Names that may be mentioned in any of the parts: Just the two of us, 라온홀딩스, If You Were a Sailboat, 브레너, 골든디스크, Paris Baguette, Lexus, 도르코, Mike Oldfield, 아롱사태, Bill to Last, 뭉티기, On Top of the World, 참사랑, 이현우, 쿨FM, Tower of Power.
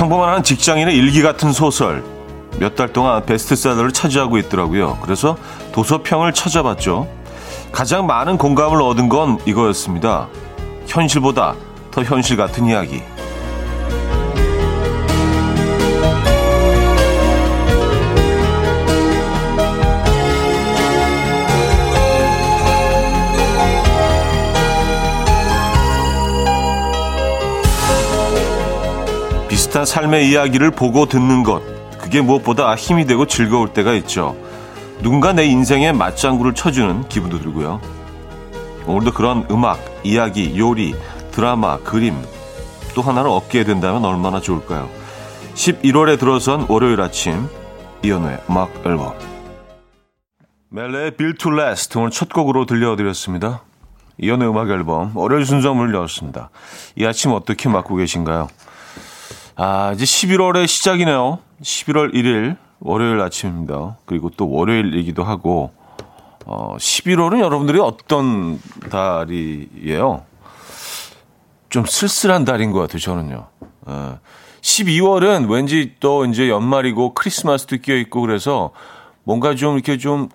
평범한 한 직장인의 일기 같은 소설 몇 달 동안 베스트셀러를 차지하고 있더라고요. 그래서 도서평을 찾아봤죠. 가장 많은 공감을 얻은 건 이거였습니다. 현실보다 더 현실 같은 이야기. 비슷한 삶의 이야기를 보고 듣는 것, 그게 무엇보다 힘이 되고 즐거울 때가 있죠. 누군가 내 인생에 맞장구를 쳐주는 기분도 들고요. 오늘도 그런 음악, 이야기, 요리, 드라마, 그림 또 하나를 얻게 된다면 얼마나 좋을까요? 11월에 들어선 월요일 아침 이현우의 음악 앨범 멜레의 Bill to Last 오늘 첫 곡으로 들려드렸습니다. 이현우의 음악 앨범 월요일 순서 문을 열었습니다. 이 아침 어떻게 맞고 계신가요? 아, 이제 11월의 시작이네요. 11월 1일 월요일 아침입니다. 그리고 또 월요일이기도 하고 11월은 여러분들이 어떤 달이에요? 좀 쓸쓸한 달인 것 같아요. 저는요. 12월은 왠지 또 이제 연말이고 크리스마스도 끼어 있고 그래서 뭔가 좀 이렇게 좀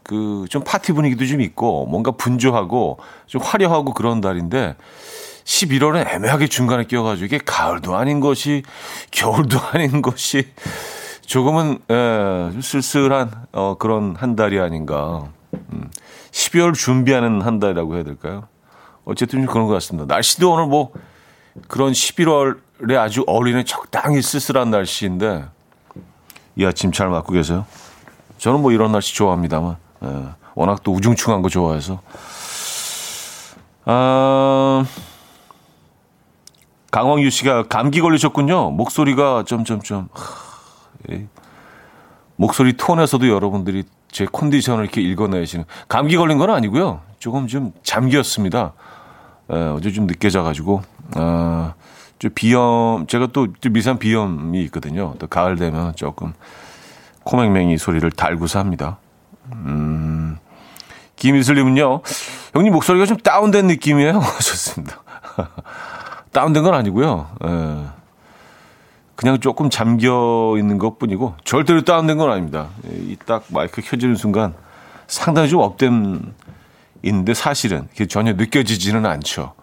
파티 분위기도 좀 있고 뭔가 분주하고 좀 화려하고 그런 달인데 11월은 애매하게 중간에 끼어가지고 이게 가을도 아닌 것이 겨울도 아닌 것이 조금은 쓸쓸한 그런 한 달이 아닌가. 12월 준비하는 한 달이라고 해야 될까요? 어쨌든 좀 그런 것 같습니다. 날씨도 오늘 뭐 그런 11월에 아주 어울리는 적당히 쓸쓸한 날씨인데 이 아침 잘 맞고 계세요? 저는 뭐 이런 날씨 좋아합니다만 워낙 또 우중충한 거 좋아해서. 강원유 씨가 감기 걸리셨군요. 목소리가 목소리 톤에서도 여러분들이 제 컨디션을 이렇게 읽어내시는. 감기 걸린 건 아니고요. 조금 좀 잠겼습니다. 어제 좀 늦게 자가지고 좀 비염. 제가 또 미세한 비염이 있거든요. 또 가을 되면 조금 코맹맹이 소리를 달고서 합니다. 김이슬님은요. 형님 목소리가 좀 다운된 느낌이에요. 좋습니다. 다운된 건 아니고요. 그냥 조금 잠겨 있는 것뿐이고 절대로 다운된 건 아닙니다. 이 딱 마이크 켜지는 순간 상당히 좀 업된 있는데 사실은 그게 전혀 느껴지지는 않죠.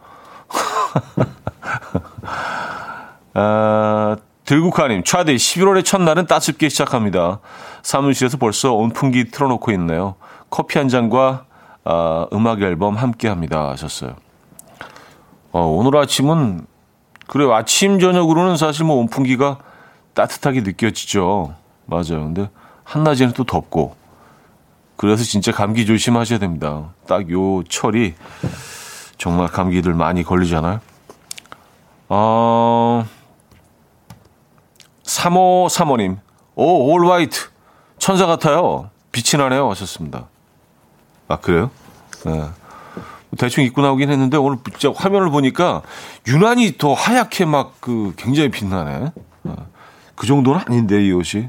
들국화님, 차디 11월의 첫날은 따숩게 시작합니다. 사무실에서 벌써 온풍기 틀어놓고 있네요. 커피 한 잔과 음악 앨범 함께합니다 하셨어요. 오늘 아침은 그래요. 아침 저녁으로는 사실 뭐 온풍기가 따뜻하게 느껴지죠. 맞아요. 근데 한낮에는 또 덥고 그래서 진짜 감기 조심하셔야 됩니다. 딱 요 철이 정말 감기들 많이 걸리잖아요. 3535님 오 올 화이트 천사 같아요. 빛이 나네요 하셨습니다. 아 그래요? 네. 대충 입고 나오긴 했는데 오늘 진짜 화면을 보니까 유난히 더 하얗게 막 굉장히 빛나네. 그 정도는 아닌데 이 옷이.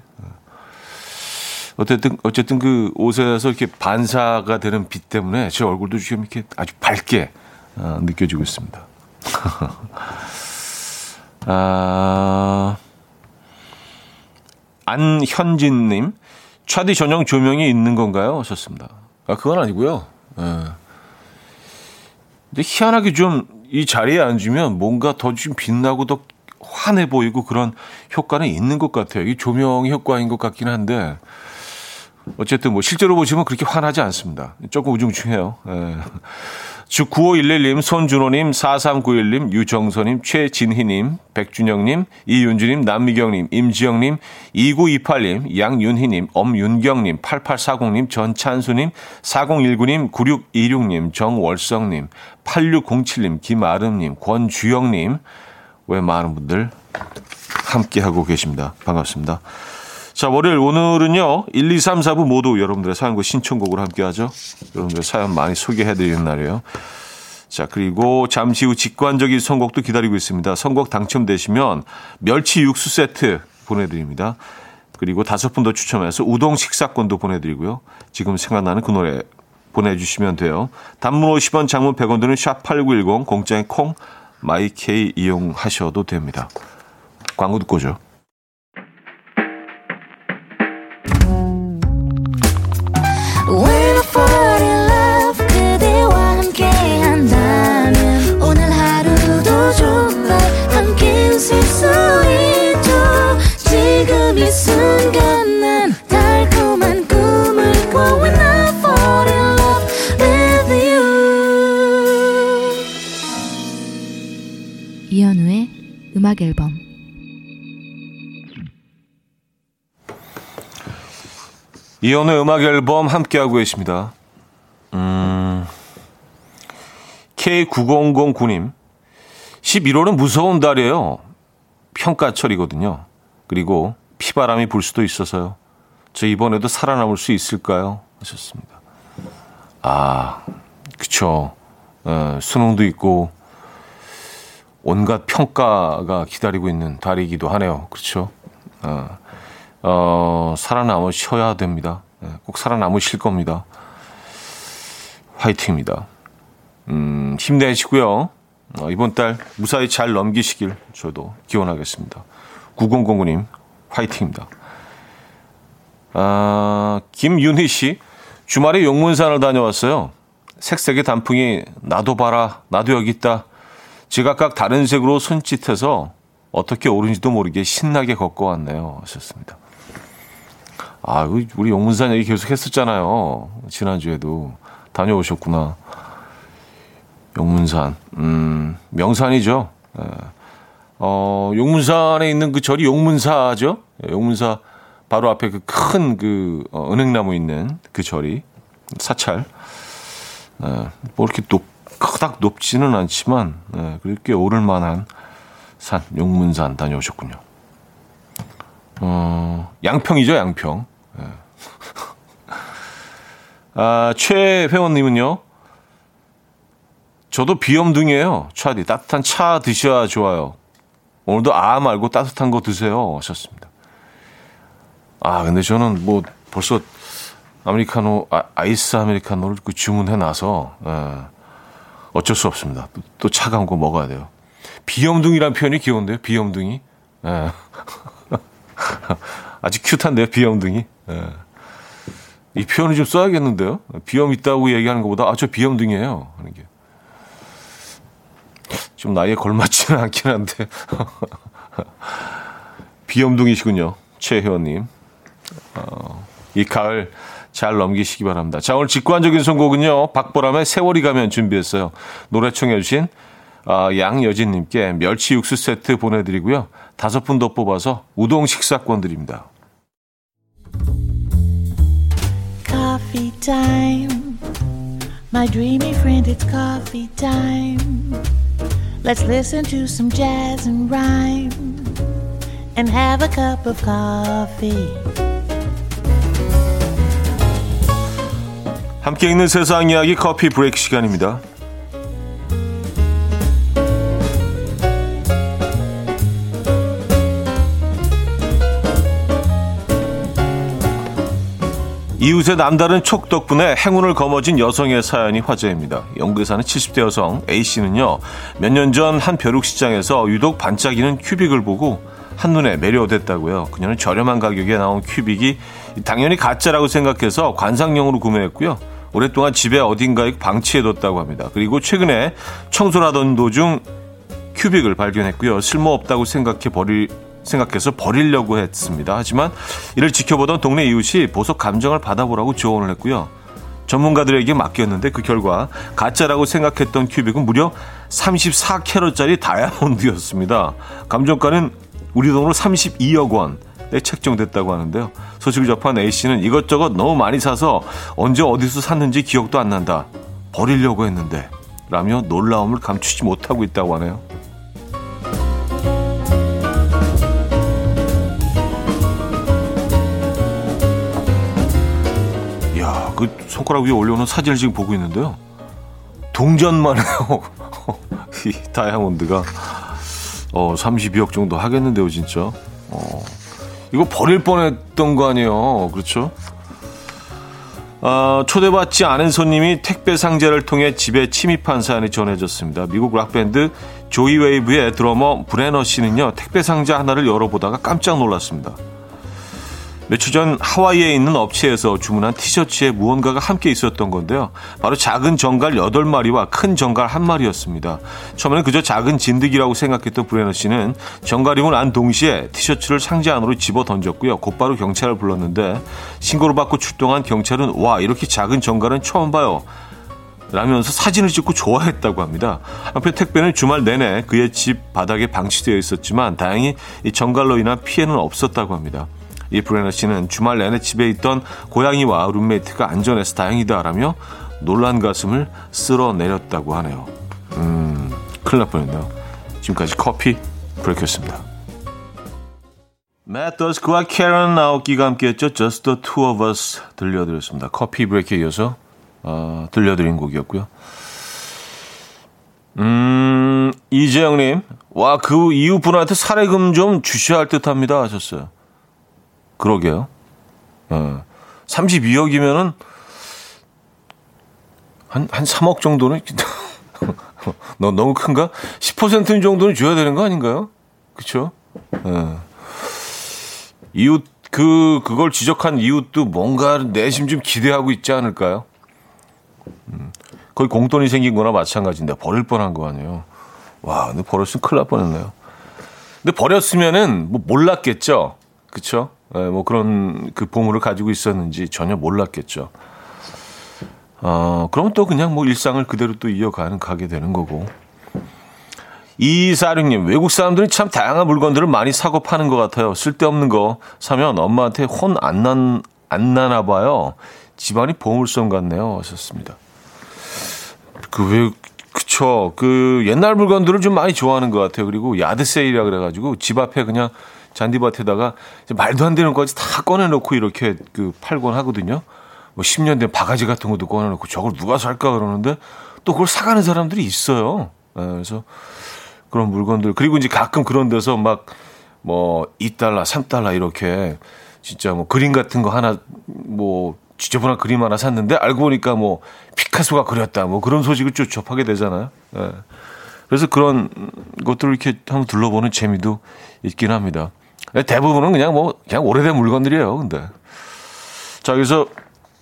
어쨌든 그 옷에서 이렇게 반사가 되는 빛 때문에 제 얼굴도 지금 이렇게 아주 밝게 느껴지고 있습니다. 안현진님, 차디 전용 조명이 있는 건가요? 하셨습니다. 아 그건 아니고요. 근데 희한하게 좀 이 자리에 앉으면 뭔가 더 좀 빛나고 더 환해 보이고 그런 효과는 있는 것 같아요. 이 조명 효과인 것 같긴 한데 어쨌든 뭐 실제로 보시면 그렇게 환하지 않습니다. 조금 우중충해요. 예. 9511님, 손준호님, 4391님, 유정선님, 최진희님, 백준영님, 이윤주님, 남미경님, 임지영님, 2928님, 양윤희님, 엄윤경님, 8840님, 전찬수님, 4019님, 9626님, 정월성님, 8607님, 김아름님, 권주영님 외 많은 분들 함께하고 계십니다. 반갑습니다. 자, 월요일 오늘은요. 1, 2, 3, 4부 모두 여러분들의 사연과 신청곡으로 함께하죠. 여러분들의 사연 많이 소개해드리는 날이에요. 자, 그리고 잠시 후 직관적인 선곡도 기다리고 있습니다. 선곡 당첨되시면 멸치 육수 세트 보내드립니다. 그리고 5분 더 추첨해서 우동 식사권도 보내드리고요. 지금 생각나는 그 노래 보내주시면 돼요. 단문 50원, 장문 100원 드는 샵8910 공짜인 콩 마이케이 이용하셔도 됩니다. 광고 듣고 오죠. 이현우의 음악 앨범. 이현우의 음악 앨범 함께하고 계십니다. K9009님, 11월은 무서운 달이에요. 평가철이거든요. 그리고 피바람이 불 수도 있어서요. 저 이번에도 살아남을 수 있을까요? 하셨습니다. 아, 그쵸. 수능도 있고 온갖 평가가 기다리고 있는 달이기도 하네요. 그렇죠. 살아남으셔야 됩니다. 꼭 살아남으실 겁니다. 화이팅입니다. 힘내시고요. 이번 달 무사히 잘 넘기시길 저도 기원하겠습니다. 9009님 화이팅입니다. 아, 김윤희 씨, 주말에 용문산을 다녀왔어요. 색색의 단풍이 나도 봐라, 나도 여기 있다. 제각각 다른 색으로 손짓해서 어떻게 오른지도 모르게 신나게 걷고 왔네요. 하셨습니다. 아, 우리 용문산 얘기 계속 했었잖아요. 지난주에도. 다녀오셨구나. 용문산. 명산이죠. 용문산에 있는 그 절이 용문사죠. 용문사 바로 앞에 그 큰 은행나무 있는 그 절이 사찰. 뭐 이렇게 크닥 높지는 않지만 그렇게 오를만한 산, 용문산 다녀오셨군요. 양평이죠, 양평. 아, 최회원님은요, 저도 비염둥이에요. 차디, 따뜻한 차 드셔야 좋아요. 오늘도 말고 따뜻한 거 드세요. 하셨습니다. 아, 근데 저는 뭐 벌써 아메리카노, 아이스 아메리카노를 주문해놔서 어쩔 수 없습니다. 또 차가운 거 먹어야 돼요. 비염둥이란 표현이 귀여운데요. 비염둥이. 예. 아주 큐트한데요. 비염둥이. 예. 이 표현을 좀 써야겠는데요. 비염 있다고 얘기하는 것보다 저 비염둥이에요 하는 게 좀 나이에 걸맞지는 않긴 한데. 비염둥이시군요. 최혜원님. 이 가을 잘 넘기시기 바랍니다. 자, 오늘 직관적인 선곡은요, 박보람의 세월이 가면 준비했어요. 노래 청해 주신 양여진님께 멸치 육수 세트 보내드리고요. 5분 더 뽑아서 우동 식사권 드립니다. Coffee time, my dreamy friend, it's coffee time. Let's listen to some jazz and rhyme and have a cup of coffee. 함께 있는 세상 이야기 커피 브레이크 시간입니다. 이웃의 남다른 촉 덕분에 행운을 거머쥔 여성의 사연이 화제입니다. 영국에 사는 70대 여성 A씨는요, 몇 년 전 한 벼룩시장에서 유독 반짝이는 큐빅을 보고 한눈에 매료됐다고요. 그녀는 저렴한 가격에 나온 큐빅이 당연히 가짜라고 생각해서 관상용으로 구매했고요. 오랫동안 집에 어딘가에 방치해뒀다고 합니다. 그리고 최근에 청소를 하던 도중 큐빅을 발견했고요. 쓸모없다고 생각해서 버리려고 했습니다. 하지만 이를 지켜보던 동네 이웃이 보석 감정을 받아보라고 조언을 했고요. 전문가들에게 맡겼는데 그 결과 가짜라고 생각했던 큐빅은 무려 34캐럿짜리 다이아몬드였습니다. 감정가는 우리 돈으로 32억 원. 책정됐다고 하는데요. 소식을 접한 A씨는 이것저것 너무 많이 사서 언제 어디서 샀는지 기억도 안 난다. 버리려고 했는데 라며 놀라움을 감추지 못하고 있다고 하네요. 이야, 그 손가락 위에 올려놓은 사진을 지금 보고 있는데요. 동전만 해요. 이 다이아몬드가 32억 정도 하겠는데요, 진짜. 이거 버릴 뻔했던 거 아니에요. 그렇죠? 초대받지 않은 손님이 택배 상자를 통해 집에 침입한 사연이 전해졌습니다. 미국 락밴드 조이 웨이브의 드러머 브레너 씨는요, 택배 상자 하나를 열어보다가 깜짝 놀랐습니다. 며칠 전 하와이에 있는 업체에서 주문한 티셔츠에 무언가가 함께 있었던 건데요. 바로 작은 정갈 8마리와 큰 정갈 1마리였습니다. 처음에는 그저 작은 진드기라고 생각했던 브레너 씨는 정갈임을 안 동시에 티셔츠를 상자 안으로 집어 던졌고요. 곧바로 경찰을 불렀는데 신고를 받고 출동한 경찰은 와, 이렇게 작은 정갈은 처음 봐요. 라면서 사진을 찍고 좋아했다고 합니다. 한편 택배는 주말 내내 그의 집 바닥에 방치되어 있었지만 다행히 이 전갈로 인한 피해는 없었다고 합니다. 이 브레너 씨는 주말 내내 집에 있던 고양이와 룸메이트가 안전해서 다행이다라며 놀란 가슴을 쓸어내렸다고 하네요. 큰일 날 뻔했네요. 지금까지 커피 브레이크였습니다. Matt 더스크와 캐런 나오키가 함께했죠. Just the two of us 들려드렸습니다. 커피 브레이크에 이어서 들려드린 곡이었고요. 이재영님, 와, 그 이웃 분한테 사례금 좀 주셔야 할 듯합니다 하셨어요. 그러게요. 32억이면은 한 3억 정도는 너무 큰가? 10% 정도는 줘야 되는 거 아닌가요? 그렇죠? 이웃 그걸 지적한 이웃도 뭔가 내심 좀 기대하고 있지 않을까요? 거의 공돈이 생긴 거나 마찬가지인데 버릴 뻔한 거 아니에요. 와, 근데 버렸으면 큰일 날 뻔했네요. 근데 버렸으면은 뭐 몰랐겠죠. 그렇죠? 네, 뭐 그런 그 보물을 가지고 있었는지 전혀 몰랐겠죠. 그러면 또 그냥 뭐 일상을 그대로 또 가게 되는 거고. 2246님, 외국 사람들이 참 다양한 물건들을 많이 사고 파는 것 같아요. 쓸데없는 거 사면 엄마한테 혼 안 나나 봐요. 집안이 보물섬 같네요 하셨습니다. 그 옛날 물건들을 좀 많이 좋아하는 것 같아요. 그리고 야드세일이라 그래가지고 집 앞에 그냥 잔디밭에다가 말도 안 되는 거까지 다 꺼내놓고 이렇게 그 팔곤 하거든요. 뭐 10년 된 바가지 같은 것도 꺼내놓고 저걸 누가 살까 그러는데 또 그걸 사가는 사람들이 있어요. 그래서 그런 물건들, 그리고 이제 가끔 그런 데서 막 뭐 2달러, 3달러 이렇게 진짜 뭐 그림 같은 거 하나, 뭐 지저분한 그림 하나 샀는데 알고 보니까 뭐 피카소가 그렸다, 뭐 그런 소식을 쭉 접하게 되잖아요. 그래서 그런 것들을 이렇게 한번 둘러보는 재미도 있긴 합니다. 대부분은 그냥 오래된 물건들이에요, 근데. 자, 여기서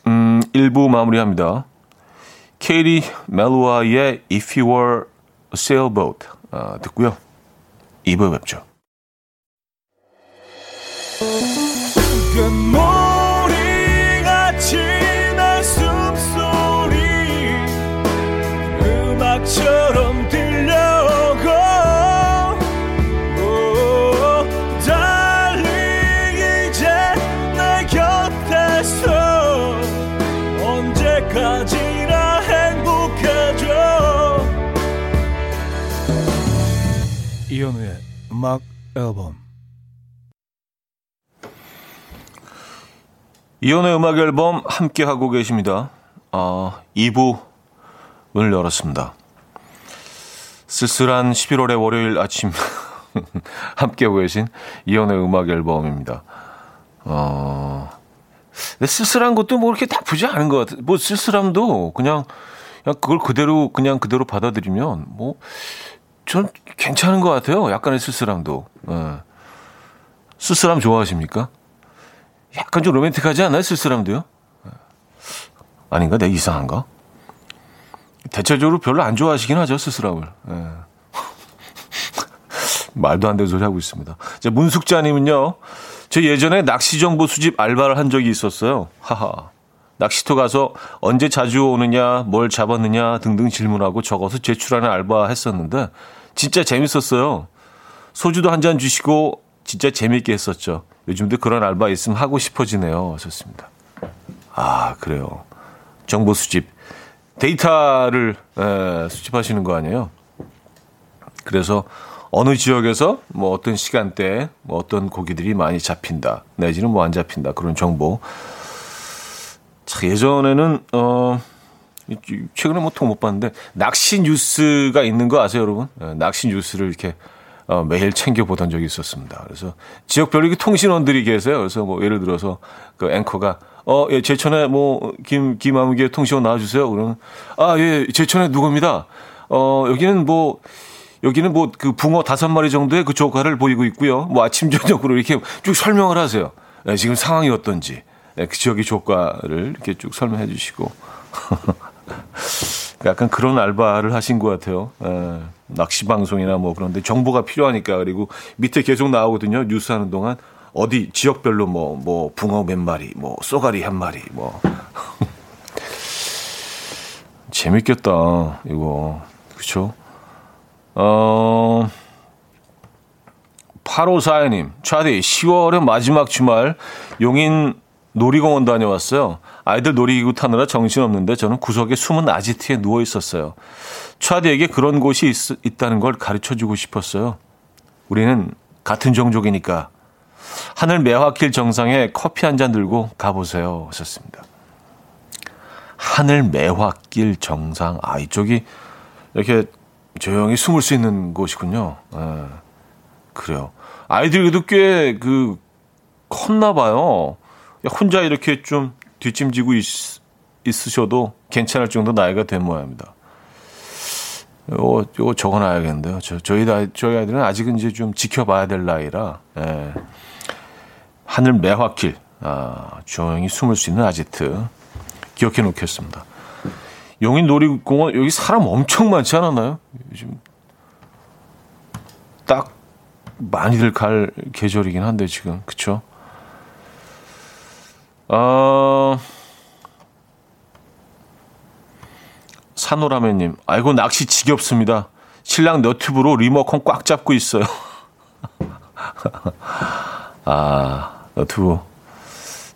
1부 마무리합니다. 케이티 멜로아의 If You Were a Sailboat 듣고요. 2부에 뵙죠. 금오리같이 날 숨소리 음악처럼 들려오고 달리 이제 내 곁에서 언제까지 이현우의 음악 앨범. 이현우의 음악 앨범 함께하고 계십니다. 2부를 열었습니다. 쓸쓸한 11월의 월요일 아침 함께하고 계신 이현우의 음악 앨범입니다. 쓸쓸한 것도 뭐 그렇게 나쁘지 않은 것 같아요. 뭐 쓸쓸함도 그냥 그걸 그대로 받아들이면 뭐 전 괜찮은 것 같아요. 약간의 쓸쓸함도. 쓸쓸함 좋아하십니까? 약간 좀 로맨틱하지 않나요? 쓸쓸함도요? 아닌가? 내가 이상한가? 대체적으로 별로 안 좋아하시긴 하죠. 쓸쓸함을. 말도 안 되는 소리 하고 있습니다. 문숙자님은요. 저 예전에 낚시정보 수집 알바를 한 적이 있었어요. 하하. 낚시터 가서 언제 자주 오느냐, 뭘 잡았느냐 등등 질문하고 적어서 제출하는 알바 했었는데 진짜 재밌었어요. 소주도 한 잔 주시고 진짜 재밌게 했었죠. 요즘도 그런 알바 있으면 하고 싶어지네요. 좋습니다. 아, 그래요. 정보 수집. 데이터를 수집하시는 거 아니에요? 그래서 어느 지역에서 뭐 어떤 시간대에 뭐 어떤 고기들이 많이 잡힌다. 내지는 뭐 안 잡힌다. 그런 정보. 예전에는 최근에 보통 못 봤는데 낚시 뉴스가 있는 거 아세요, 여러분? 낚시 뉴스를 이렇게 매일 챙겨 보던 적이 있었습니다. 그래서 지역별로 이렇게 통신원들이 계세요. 그래서 뭐 예를 들어서 그 앵커가 예, 제천에 뭐 김아무개 통신원 나와주세요. 그러면 아, 예, 제천에 누구입니다. 여기는 뭐 그 붕어 5마리 정도의 그 조과를 보이고 있고요. 뭐 아침 저녁으로 이렇게 쭉 설명을 하세요. 예, 지금 상황이 어떤지. 그 지역의 조과를 이렇게 쭉 설명해 주시고 약간 그런 알바를 하신 것 같아요. 낚시 방송이나 뭐 그런데 정보가 필요하니까. 그리고 밑에 계속 나오거든요. 뉴스 하는 동안 어디 지역별로 뭐 붕어 몇 마리, 뭐 쏘가리 한 마리, 뭐 재밌겠다, 이거. 그쵸? 8542님, 차디, 10월의 마지막 주말, 용인 놀이공원 다녀왔어요. 아이들 놀이기구 타느라 정신없는데 저는 구석에 숨은 아지트에 누워 있었어요. 차디에게 그런 곳이 있다는 걸 가르쳐주고 싶었어요. 우리는 같은 종족이니까. 하늘 매화길 정상에 커피 한 잔 들고 가보세요. 하셨습니다. 하늘 매화길 정상. 아, 이쪽이 이렇게 조용히 숨을 수 있는 곳이군요. 아, 그래요. 아이들도 꽤 그 컸나 봐요. 혼자 이렇게 좀 뒷짐지고 있으셔도 괜찮을 정도 나이가 된 모양입니다. 요거 적어놔야겠는데요. 저희 아이들은 아직은 이제 좀 지켜봐야 될 나이라. 예. 하늘 매화길, 아, 조용히 숨을 수 있는 아지트. 기억해 놓겠습니다. 용인 놀이공원, 여기 사람 엄청 많지 않았나요? 요즘 딱 많이들 갈 계절이긴 한데, 지금. 그쵸? 산호라면님, 아이고, 낚시 지겹습니다. 신랑 너튜브로 리모컨 꽉 잡고 있어요. 아, 너튜브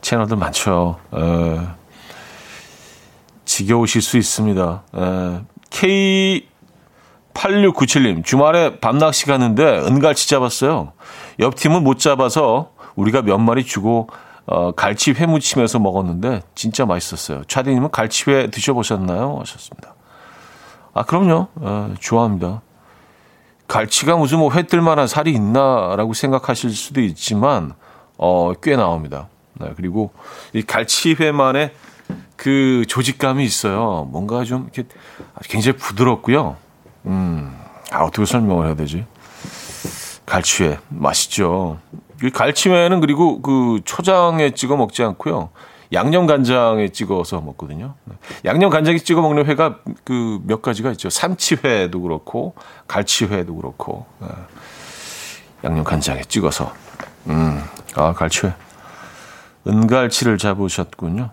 채널들 많죠. 지겨우실 수 있습니다. K8697님, 주말에 밤낚시 가는데 은갈치 잡았어요. 옆팀은 못 잡아서 우리가 몇 마리 주고 갈치 회 무침해서 먹었는데 진짜 맛있었어요. 차디님은 갈치 회 드셔보셨나요? 하셨습니다. 아, 그럼요. 좋아합니다. 갈치가 무슨 뭐 회 뜰만한 살이 있나라고 생각하실 수도 있지만 꽤 나옵니다. 네, 그리고 이 갈치 회만의 그 조직감이 있어요. 뭔가 좀 이렇게 굉장히 부드럽고요. 어떻게 설명을 해야 되지? 갈치회 맛있죠. 갈치회는 그리고 그 초장에 찍어 먹지 않고요. 양념 간장에 찍어서 먹거든요. 양념 간장에 찍어 먹는 회가 그 몇 가지가 있죠. 삼치회도 그렇고 갈치회도 그렇고 양념 간장에 찍어서. 아, 갈치회. 은갈치를 잡으셨군요.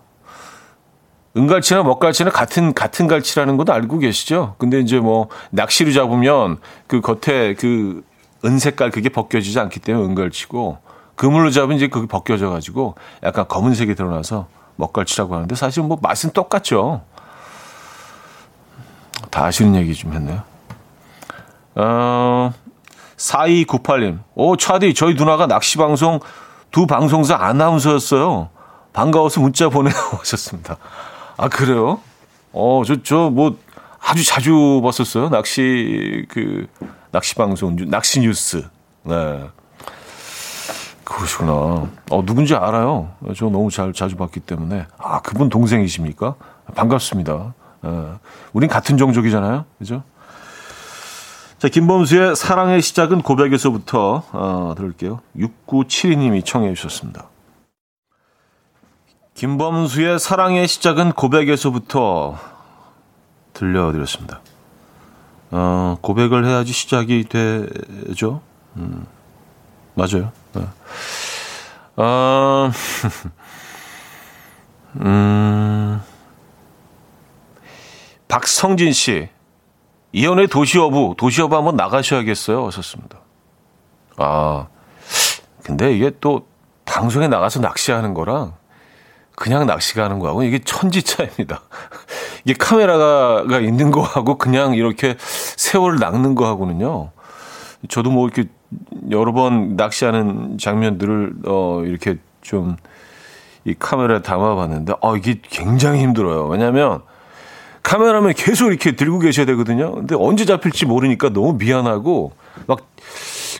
은갈치나 먹갈치나 같은 갈치라는 것도 알고 계시죠? 근데 이제 뭐 낚시로 잡으면 그 겉에 그 은색깔 그게 벗겨지지 않기 때문에 은갈치고, 그물로 잡으면 이제 그게 벗겨져 가지고 약간 검은색이 드러나서 먹갈치라고 하는데, 사실 뭐 맛은 똑같죠. 다 아시는 얘기 좀 했네요. 4298님. 오, 차디, 저희 누나가 낚시 방송 두 방송사 아나운서였어요. 반가워서 문자 보내고 오셨습니다. 아, 그래요? 저 뭐 아주 자주 봤었어요. 낚시 방송, 낚시 뉴스. 네. 그러시구나. 누군지 알아요. 저 너무 자주 봤기 때문에. 아, 그분 동생이십니까? 반갑습니다. 네. 우린 같은 종족이잖아요. 그죠? 자, 김범수의 사랑의 시작은 고백에서부터, 들을게요. 6972님이 청해 주셨습니다. 김범수의 사랑의 시작은 고백에서부터 들려드렸습니다. 고백을 해야지 시작이 되죠. 맞아요. 네. 박성진 씨, 이현우의 도시어부 한번 나가셔야겠어요. 하셨습니다. 아, 근데 이게 또 방송에 나가서 낚시하는 거랑 그냥 낚시 가는 거하고 이게 천지 차이입니다. 이게 카메라가 있는 거하고 그냥 이렇게 세월을 낚는 거하고는요. 저도 뭐 이렇게 여러 번 낚시하는 장면들을 이렇게 좀 이 카메라에 담아봤는데 이게 굉장히 힘들어요. 왜냐하면 카메라맨 계속 이렇게 들고 계셔야 되거든요. 근데 언제 잡힐지 모르니까 너무 미안하고 막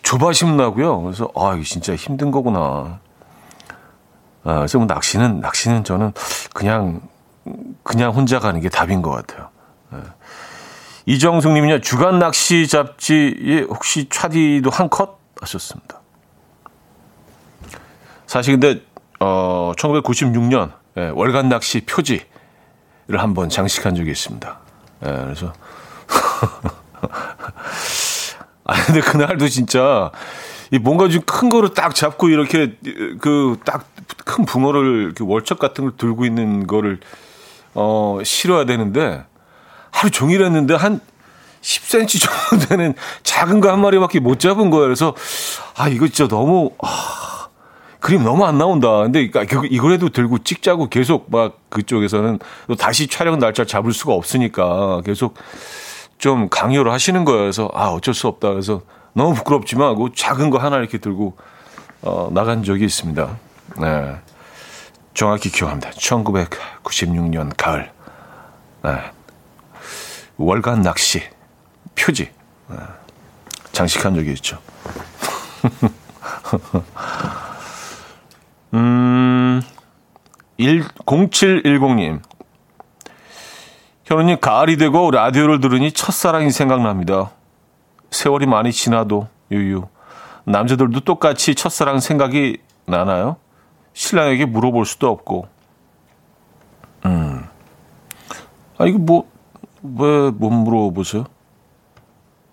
조바심 나고요. 그래서 이게 진짜 힘든 거구나. 그래서 뭐 낚시는 저는 그냥 혼자 가는 게 답인 것 같아요. 네. 이정숙 님은요, 주간 낚시 잡지에 혹시 차디도 한 컷? 하셨습니다. 사실 근데, 1996년, 예, 월간 낚시 표지를 한번 장식한 적이 있습니다. 예, 그래서. 근데 그날도 진짜, 뭔가 좀 큰 거를 딱 잡고 이렇게 딱 큰 붕어를 월척 같은 걸 들고 있는 거를 실어야 되는데 하루 종일 했는데 한 10cm 정도 되는 작은 거 한 마리밖에 못 잡은 거예요. 그래서 아 이거 진짜 너무 그림 너무 안 나온다. 근데 이걸 해도 들고 찍자고 계속 막 그쪽에서는 또 다시 촬영 날짜 잡을 수가 없으니까 계속 좀 강요를 하시는 거예요. 그래서 아 어쩔 수 없다. 그래서 너무 부끄럽지만 하고 작은 거 하나 이렇게 들고 나간 적이 있습니다. 네. 정확히 기억합니다. 1996년 가을. 네. 월간 낚시 표지 장식한 적이 있죠. 일, 0710님 현우님 가을이 되고 라디오를 들으니 첫사랑이 생각납니다. 세월이 많이 지나도 유유 남자들도 똑같이 첫사랑 생각이 나나요? 신랑에게 물어볼 수도 없고. 아 이거 뭐 왜 못 물어보세요?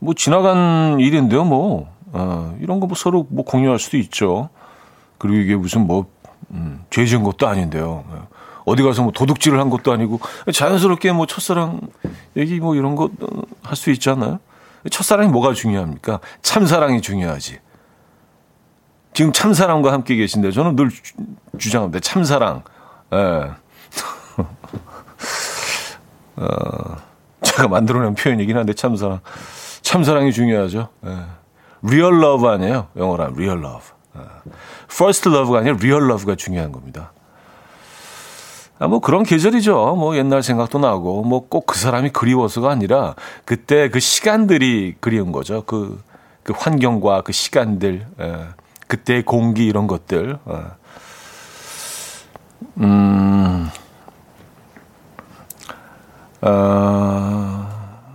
뭐 지나간 일인데요, 뭐 이런 거 뭐 서로 뭐 공유할 수도 있죠. 그리고 이게 무슨 뭐 죄 지은 것도 아닌데요. 어디 가서 뭐 도둑질을 한 것도 아니고 자연스럽게 뭐 첫사랑 얘기 뭐 이런 거 할 수 있지 않나요? 첫사랑이 뭐가 중요합니까? 참사랑이 중요하지. 지금 참사랑과 함께 계신데 저는 늘 주장합니다. 참사랑. 예. 제가 만들어낸 표현이긴 한데 참사랑. 참사랑이 중요하죠. 예. Real love 아니에요. 영어란 real love. 예. First love가 아니라 real love가 중요한 겁니다. 아, 뭐 그런 계절이죠. 뭐 옛날 생각도 나고 뭐 꼭 그 사람이 그리워서가 아니라 그때 그 시간들이 그리운 거죠. 그 환경과 그 시간들, 예. 그때의 공기 이런 것들. 예.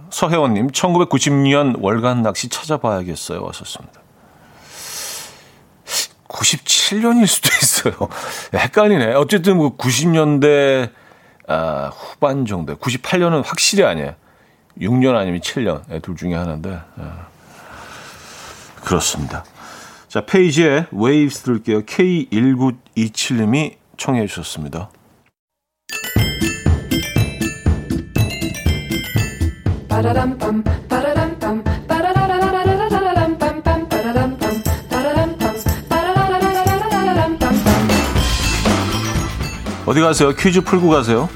서혜원님 1990년 월간 낚시 찾아봐야겠어요 왔었습니다. 97년일 수도 있어요. 헷갈리네. 어쨌든 뭐 90년대 후반 정도. 98년은 확실히 아니에요. 6년 아니면 7년. 네, 둘 중에 하나인데. 그렇습니다. 자, 페이지에 웨이브스 들게요. K1927님이 청해 주셨습니다. 어디 가세요? 퀴즈 풀고 가세요.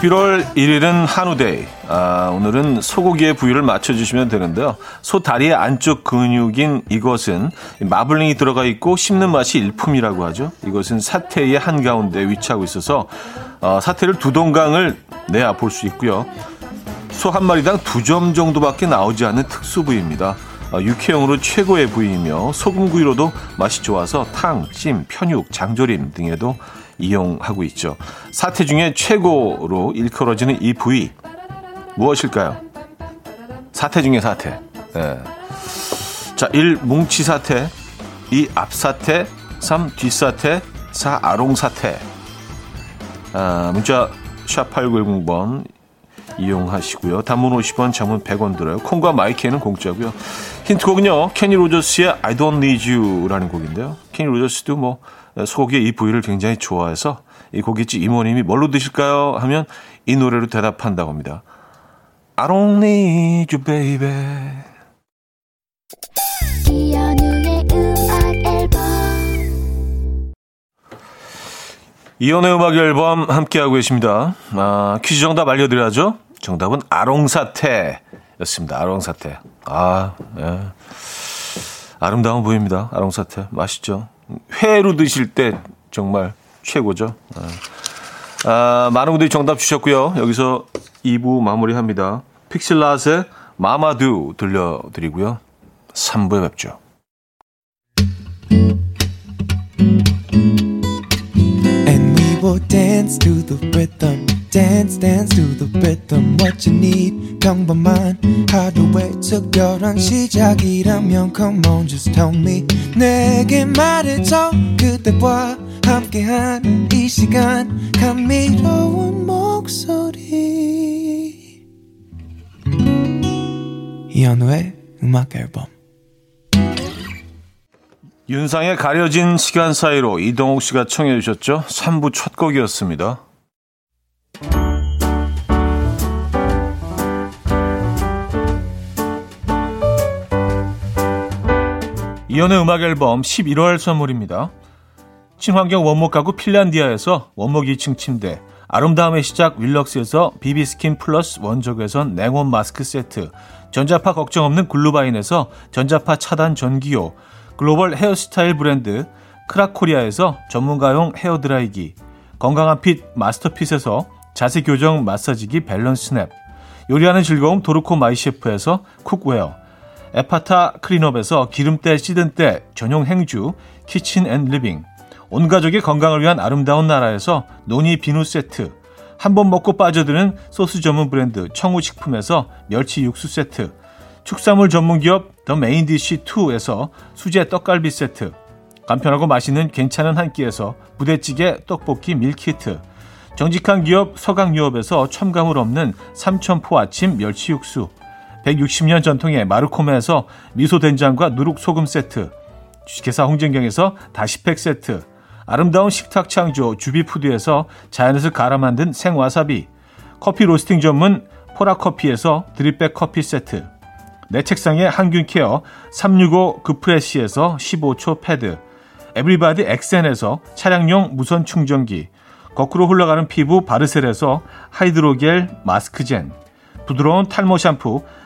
(목소리) 11월 1일은 한우데이. 오늘은 소고기의 부위를 맞춰주시면 되는데요. 소 다리의 안쪽 근육인 이것은 마블링이 들어가 있고 씹는 맛이 일품이라고 하죠. 이것은 사태의 한가운데 위치하고 있어서 사태를 두 동강을 내야 볼 수 있고요. 소 한 마리당 2점 정도밖에 나오지 않는 특수 부위입니다. 육회용으로 최고의 부위이며 소금구이로도 맛이 좋아서 탕, 찜, 편육, 장조림 등에도 이용하고 있죠. 사태 중에 최고로 일컬어지는 이 부위 무엇일까요? 사태 중에 사태. 네. 자, 1. 뭉치사태 2. 앞사태 3. 뒷사태 4. 아롱사태. 문자 샷8910번 이용하시고요. 단문 50원, 장문 100원 들어요. 콩과 마이키는 공짜고요. 힌트곡은요. 케니 로저스의 I Don't Need You라는 곡인데요. 케니 로저스도 뭐 소고기의 이 부위를 굉장히 좋아해서 이 고깃집 이모님이 뭘로 드실까요? 하면 이 노래로 대답한다고 합니다. I Don't Need You Baby. 이현우의 음악 앨범 함께하고 계십니다. 퀴즈 정답 알려드려야죠. 정답은 아롱사태였습니다. 아롱사태. 예. 아름다운 부위입니다. 아롱사태. 맛있죠. 회로 드실 때 정말 최고죠. 많은 분들이 정답 주셨고요. 여기서 2부 마무리합니다. 픽실라스의 마마두 들려드리고요. 3부에 뵙죠. Dance to the rhythm Dance, dance to the rhythm What you need, 평범한 하루의 특별한 시작이라면 Come on, just tell me 내게 말해줘 그대와 함께한 이 시간 감미로운 목소리 이현우의 음악 앨범 윤상의 가려진 시간 사이로 이동욱 씨가 청해 주셨죠. 3부 첫 곡이었습니다. 이현의 음악 앨범 11월 선물입니다. 친환경 원목 가구 핀란디아에서 원목 2층 침대, 아름다움의 시작 윌럭스에서 비비스킨 플러스 원적외선 냉온 마스크 세트, 전자파 걱정 없는 글루바인에서 전자파 차단 전기요, 글로벌 헤어스타일 브랜드 크라코리아에서 전문가용 헤어드라이기, 건강한 핏 마스터핏에서 자세교정 마사지기 밸런스 냅, 요리하는 즐거움 도르코 마이셰프에서 쿡웨어, 에파타 클린업에서 기름때 찌든때 전용 행주 키친앤리빙, 온가족의 건강을 위한 아름다운 나라에서 노니 비누 세트, 한번 먹고 빠져드는 소스 전문 브랜드 청우식품에서 멸치 육수 세트, 축산물 전문기업 더 메인디시2에서 수제 떡갈비 세트, 간편하고 맛있는 괜찮은 한 끼에서 부대찌개 떡볶이 밀키트, 정직한 기업 서강유업에서 첨가물 없는 삼천포 아침 멸치 육수, 160년 전통의 마르코메에서 미소된장과 누룩소금 세트, 주식회사 홍진경에서 다시팩 세트, 아름다운 식탁 창조 주비푸드에서 자연에서 갈아 만든 생와사비, 커피 로스팅 전문 포라커피에서 드립백 커피 세트, 내 책상에 항균케어 365 그프레시에서 15초 패드, 에브리바디 엑센에서 차량용 무선 충전기, 거꾸로 흘러가는 피부 바르셀에서 하이드로겔 마스크젠, 부드러운 탈모 샴푸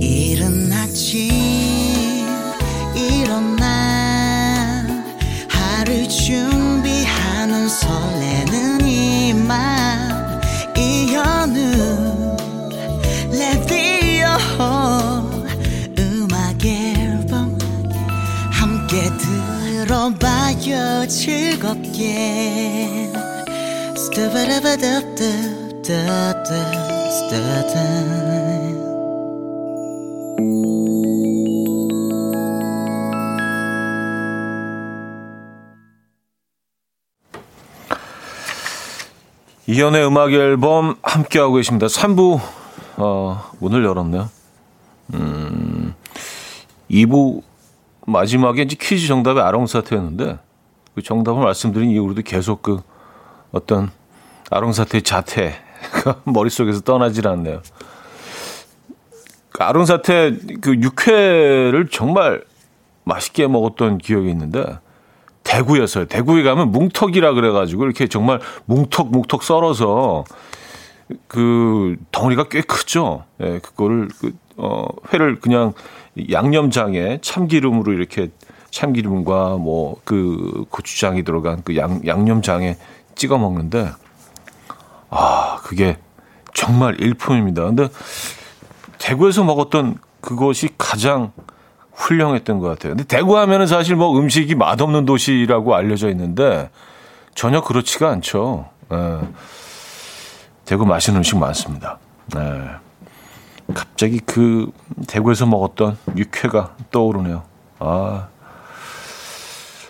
이른 아침 일어나 하루 준비하는 설레는 이맘 이현우 레디오 음악 앨범 함께 들어봐요 즐겁게 스타바라바다다다다 스타다 이현의 음악 앨범 함께하고 계십니다. 3부 문을 열었네요. 2부 마지막에 이제 퀴즈 정답이 아롱사태였는데 그 정답을 말씀드린 이후로도 계속 그 어떤 아롱사태의 자태가 머릿속에서 떠나질 않네요. 아롱사태 그 육회를 정말 맛있게 먹었던 기억이 있는데 대구였어요. 대구에 가면 뭉턱이라 그래가지고 이렇게 정말 뭉턱 썰어서 그 덩어리가 꽤 크죠. 예, 그거를 회를 그냥 양념장에 참기름으로 이렇게 참기름과 뭐 그 고추장이 들어간 그 양념장에 찍어 먹는데 아 그게 정말 일품입니다. 근데 대구에서 먹었던 그것이 가장 훌륭했던 것 같아요. 근데 대구 하면은 사실 뭐 음식이 맛없는 도시라고 알려져 있는데 전혀 그렇지가 않죠. 예. 대구 맛있는 음식 많습니다. 예. 갑자기 그 대구에서 먹었던 육회가 떠오르네요. 아.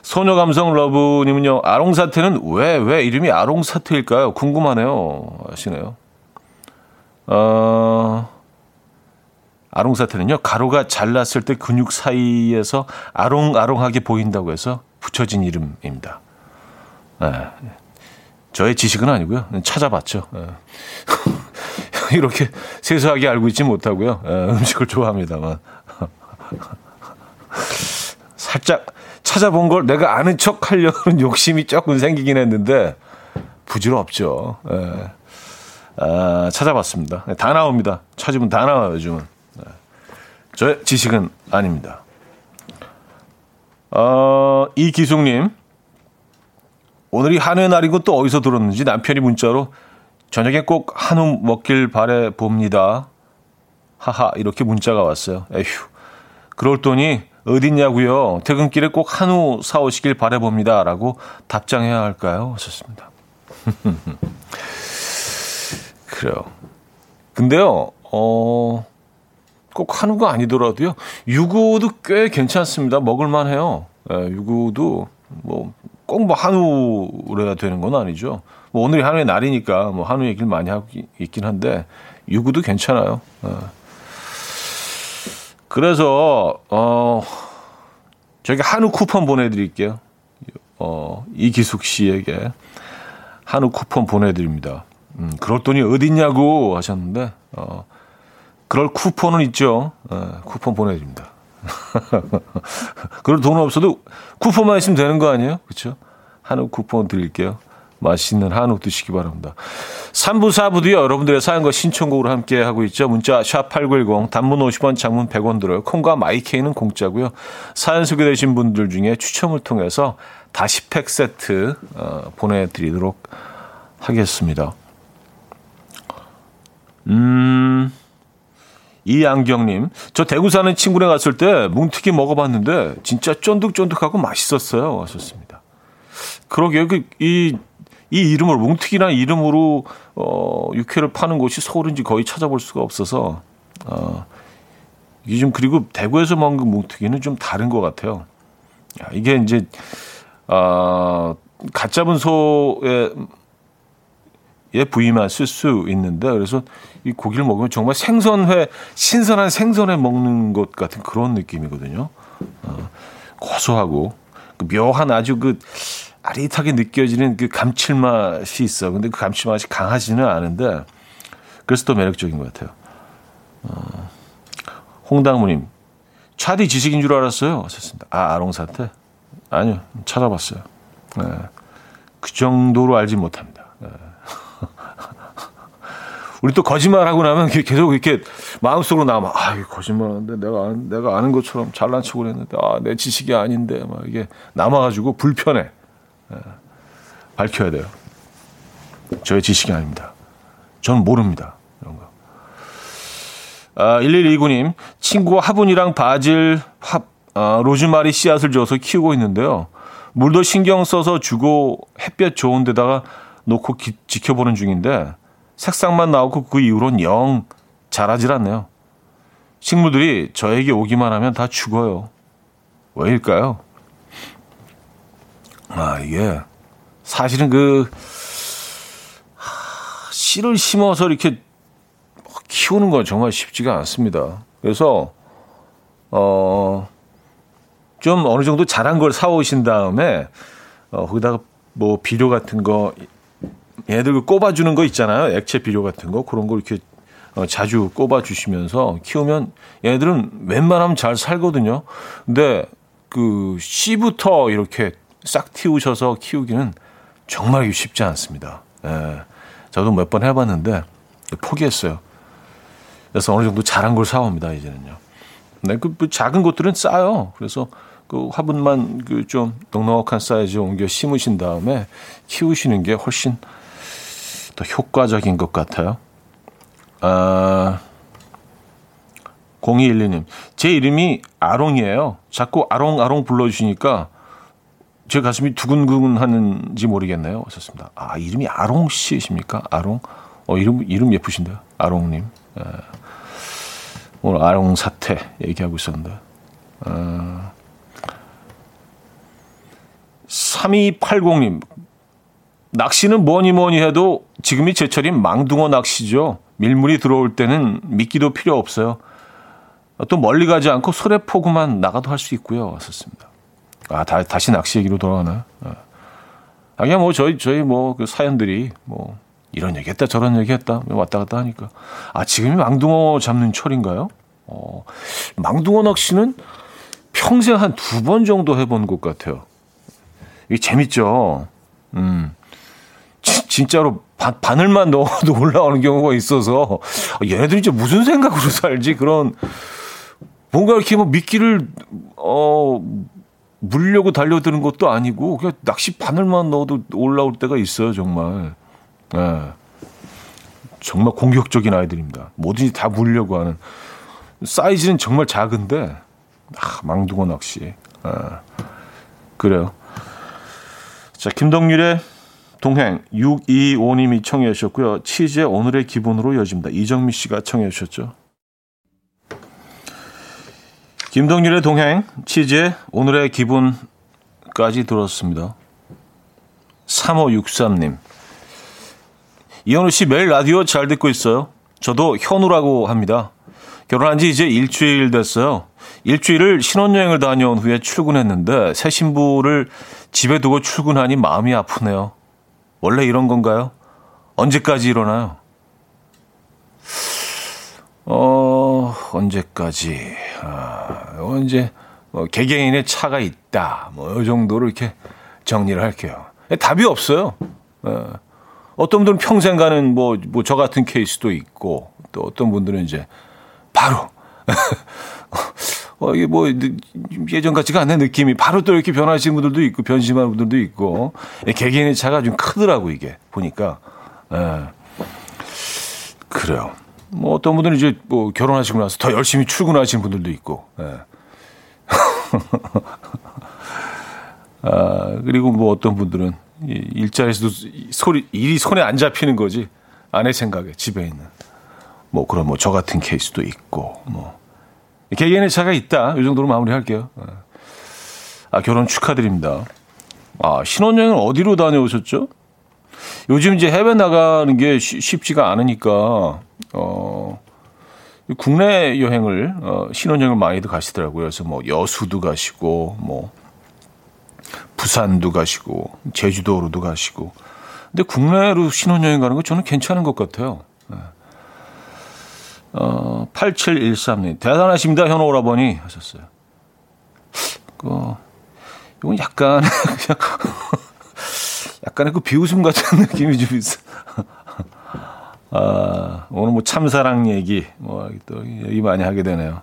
소녀감성 러브님은요, 아롱사태는 왜 이름이 아롱사태일까요? 궁금하네요. 하시네요. 아롱사태는요, 가루가 잘랐을 때 근육 사이에서 아롱아롱하게 보인다고 해서 붙여진 이름입니다. 네. 저의 지식은 아니고요. 찾아봤죠. 네. 이렇게 세세하게 알고 있지 못하고요. 네, 음식을 좋아합니다만. 살짝 찾아본 걸 내가 아는 척 하려는 욕심이 조금 생기긴 했는데 부질없죠. 네. 아, 찾아봤습니다. 다 나옵니다. 찾으면 다 나와요, 요즘은. 저의 지식은 아닙니다. 이기숙님, 오늘이 한우의 날이고 또 어디서 들었는지 남편이 문자로 저녁에 꼭 한우 먹길 바래 봅니다. 하하, 이렇게 문자가 왔어요. 에휴, 그럴 돈이 어딨냐고요? 퇴근길에 꼭 한우 사오시길 바라봅니다. 라고 답장해야 할까요? 하셨습니다. 그래요. 근데요, 꼭 한우가 아니더라도요, 유구도 꽤 괜찮습니다. 먹을만 해요. 예, 유구도 뭐, 꼭 뭐 한우래야 되는 건 아니죠. 뭐 오늘이 한우의 날이니까 뭐 한우 얘기를 많이 하고 있긴 한데, 유구도 괜찮아요. 예. 그래서, 저기 한우 쿠폰 보내드릴게요. 이기숙 씨에게 한우 쿠폰 보내드립니다. 그럴 돈이 어딨냐고 하셨는데, 그럴 쿠폰은 있죠. 쿠폰 보내드립니다. 그럴 돈 없어도 쿠폰만 있으면 되는 거 아니에요? 그렇죠? 한우 쿠폰 드릴게요. 맛있는 한우 드시기 바랍니다. 3부, 4부도요. 여러분들의 사연과 신청곡으로 함께하고 있죠. 문자 샵8910 단문 50원, 장문 100원 들어요. 콩과 마이케이는 공짜고요. 사연 소개되신 분들 중에 추첨을 통해서 다시팩 세트 보내드리도록 하겠습니다. 이양경님, 저 대구 사는 친구네 갔을 때 뭉티기 먹어봤는데 진짜 쫀득쫀득하고 맛있었어요. 왔었습니다. 그러게요. 이 이름을 뭉티기라는 이름으로 육회를 파는 곳이 서울인지 거의 찾아볼 수가 없어서 요즘 그리고 대구에서 먹는 뭉티기는 좀 다른 것 같아요. 이게 이제 갓 잡은 소의 부위만 쓸 수 있는데, 그래서 이 고기를 먹으면 정말 생선회, 신선한 생선회 먹는 것 같은 그런 느낌이거든요. 고소하고 그 묘한 아주 그 아릿하게 느껴지는 그 감칠맛이 있어. 근데 그 감칠맛이 강하지는 않은데, 그래서 더 매력적인 것 같아요. 홍당무님, 차디 지식인 줄 알았어요. 아롱사태? 아니요, 찾아봤어요. 네. 그 정도로 알지 못합니다. 네. 우리 또 거짓말하고 나면 계속 이렇게 마음속으로 남아. 아, 이거 거짓말하는데 내가 아는 것처럼 잘난 척을 했는데, 아, 내 지식이 아닌데, 막 이게 남아가지고 불편해. 예, 밝혀야 돼요. 저의 지식이 아닙니다. 전 모릅니다. 이런 거. 1129님, 친구와 화분이랑 바질, 로즈마리 씨앗을 줘서 키우고 있는데요. 물도 신경 써서 주고 햇볕 좋은 데다가 놓고 지켜보는 중인데, 색상만 나오고 그 이후로는 영 자라질 않네요. 식물들이 저에게 오기만 하면 다 죽어요. 왜일까요? 아, 이게 사실은 그 씨를 심어서 이렇게 키우는 건 정말 쉽지가 않습니다. 그래서 좀 어느 정도 자란 걸 사오신 다음에 거기다가 뭐 비료 같은 거, 얘들 그 꼽아주는 거 있잖아요. 액체 비료 같은 거, 그런 거 이렇게 자주 꼽아주시면서 키우면 얘들은 웬만하면 잘 살거든요. 근데 그 씨부터 이렇게 싹 틔우셔서 키우기는 정말 쉽지 않습니다. 예, 저도 몇 번 해봤는데 포기했어요. 그래서 어느 정도 자란 걸 사옵니다, 이제는요. 근데 그 작은 것들은 싸요. 그래서 그 화분만 그 좀 넉넉한 사이즈에 옮겨 심으신 다음에 키우시는 게 훨씬 더 효과적인 것 같아요. 0212님, 제 이름이 아롱이에요. 자꾸 아롱아롱 불러주시니까 제 가슴이 두근두근 하는지 모르겠네요. 어셨습니다. 아, 이름이 아롱 씨십니까? 아롱? 이름 예쁘신데요, 아롱님. 예. 오늘 아롱 사태 얘기하고 있었는데. 3280님, 낚시는 뭐니 해도 지금이 제철인 망둥어 낚시죠. 밀물이 들어올 때는 미끼도 필요 없어요. 또 멀리 가지 않고 소래포구만 나가도 할 수 있고요. 왔었습니다. 아, 다시 낚시 얘기로 돌아가나요? 아, 그냥 뭐 저희 뭐 그 사연들이 뭐 이런 얘기했다 저런 얘기했다 왔다 갔다 하니까, 아, 지금이 망둥어 잡는 철인가요? 망둥어 낚시는 평생 한 2번 정도 해본 것 같아요. 이게 재밌죠. 진짜로 바늘만 넣어도 올라오는 경우가 있어서, 얘네들이 이제 무슨 생각으로 살지, 그런 뭔가 이렇게 뭐 미끼를 물려고 달려드는 것도 아니고 그냥 낚시 바늘만 넣어도 올라올 때가 있어요, 정말. 예, 정말 공격적인 아이들입니다. 뭐든지 다 물려고 하는. 사이즈는 정말 작은데 망둥어 낚시. 그래요. 자, 김동률의 동행 625님이 청해 주셨고요. 치즈의 오늘의 기분으로 이어집니다. 이정미 씨가 청해 주셨죠. 김동률의 동행, 치즈의 오늘의 기분까지 들었습니다. 3563님. 이현우 씨 매일 라디오 잘 듣고 있어요. 저도 현우라고 합니다. 결혼한 지 이제 일주일 됐어요. 일주일을 신혼여행을 다녀온 후에 출근했는데 새 신부를 집에 두고 출근하니 마음이 아프네요. 원래 이런 건가요? 언제까지 이러나요? 언제까지? 이제 개개인의 차가 있다. 이 정도로 이렇게 정리를 할게요. 답이 없어요. 어떤 분들은 평생 가는 뭐 저 같은 케이스도 있고 또 어떤 분들은 이제 바로 이게 예전 같지가 않은 느낌이 바로 또 이렇게 변하시는 분들도 있고 변심하는 분들도 있고 개개인의 차가 좀 크더라고 이게 보니까. 그래요. 어떤 분들은 이제 결혼하시고 나서 더 열심히 출근하시는 분들도 있고. 그리고 어떤 분들은 일자리에서도 일이 손에 안 잡히는 거지. 아내 생각에 집에 있는. 그런 저 같은 케이스도 있고. 개개인의 차가 있다. 이 정도로 마무리할게요. 결혼 축하드립니다. 신혼여행은 어디로 다녀오셨죠? 요즘 이제 해외 나가는 게 쉽지가 않으니까, 국내 여행을, 신혼여행을 많이들 가시더라고요. 그래서 여수도 가시고, 부산도 가시고, 제주도로도 가시고. 근데 국내로 신혼여행 가는 거 저는 괜찮은 것 같아요. 8713님. 대단하십니다, 현호 오라버니. 하셨어요. 이건 약간, 약간의 비웃음 같은 느낌이 좀 있어. 오늘 참사랑 얘기, 또 얘기 많이 하게 되네요.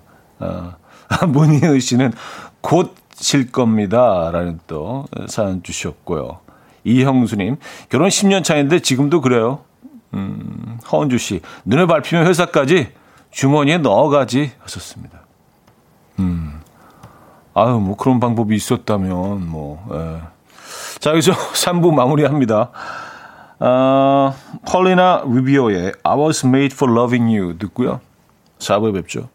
문희은 씨는 곧 실 겁니다. 라는 또 사연 주셨고요. 이형수님, 결혼 10년 차인데 지금도 그래요. 허은주 씨, 눈에 밟히면 회사까지 주머니에 넣어가지 하셨습니다. 그런 방법이 있었다면, 자, 여기서 3부 마무리합니다. 폴리나 리비오의 I was made for loving you 듣고요. 4부에 뵙죠.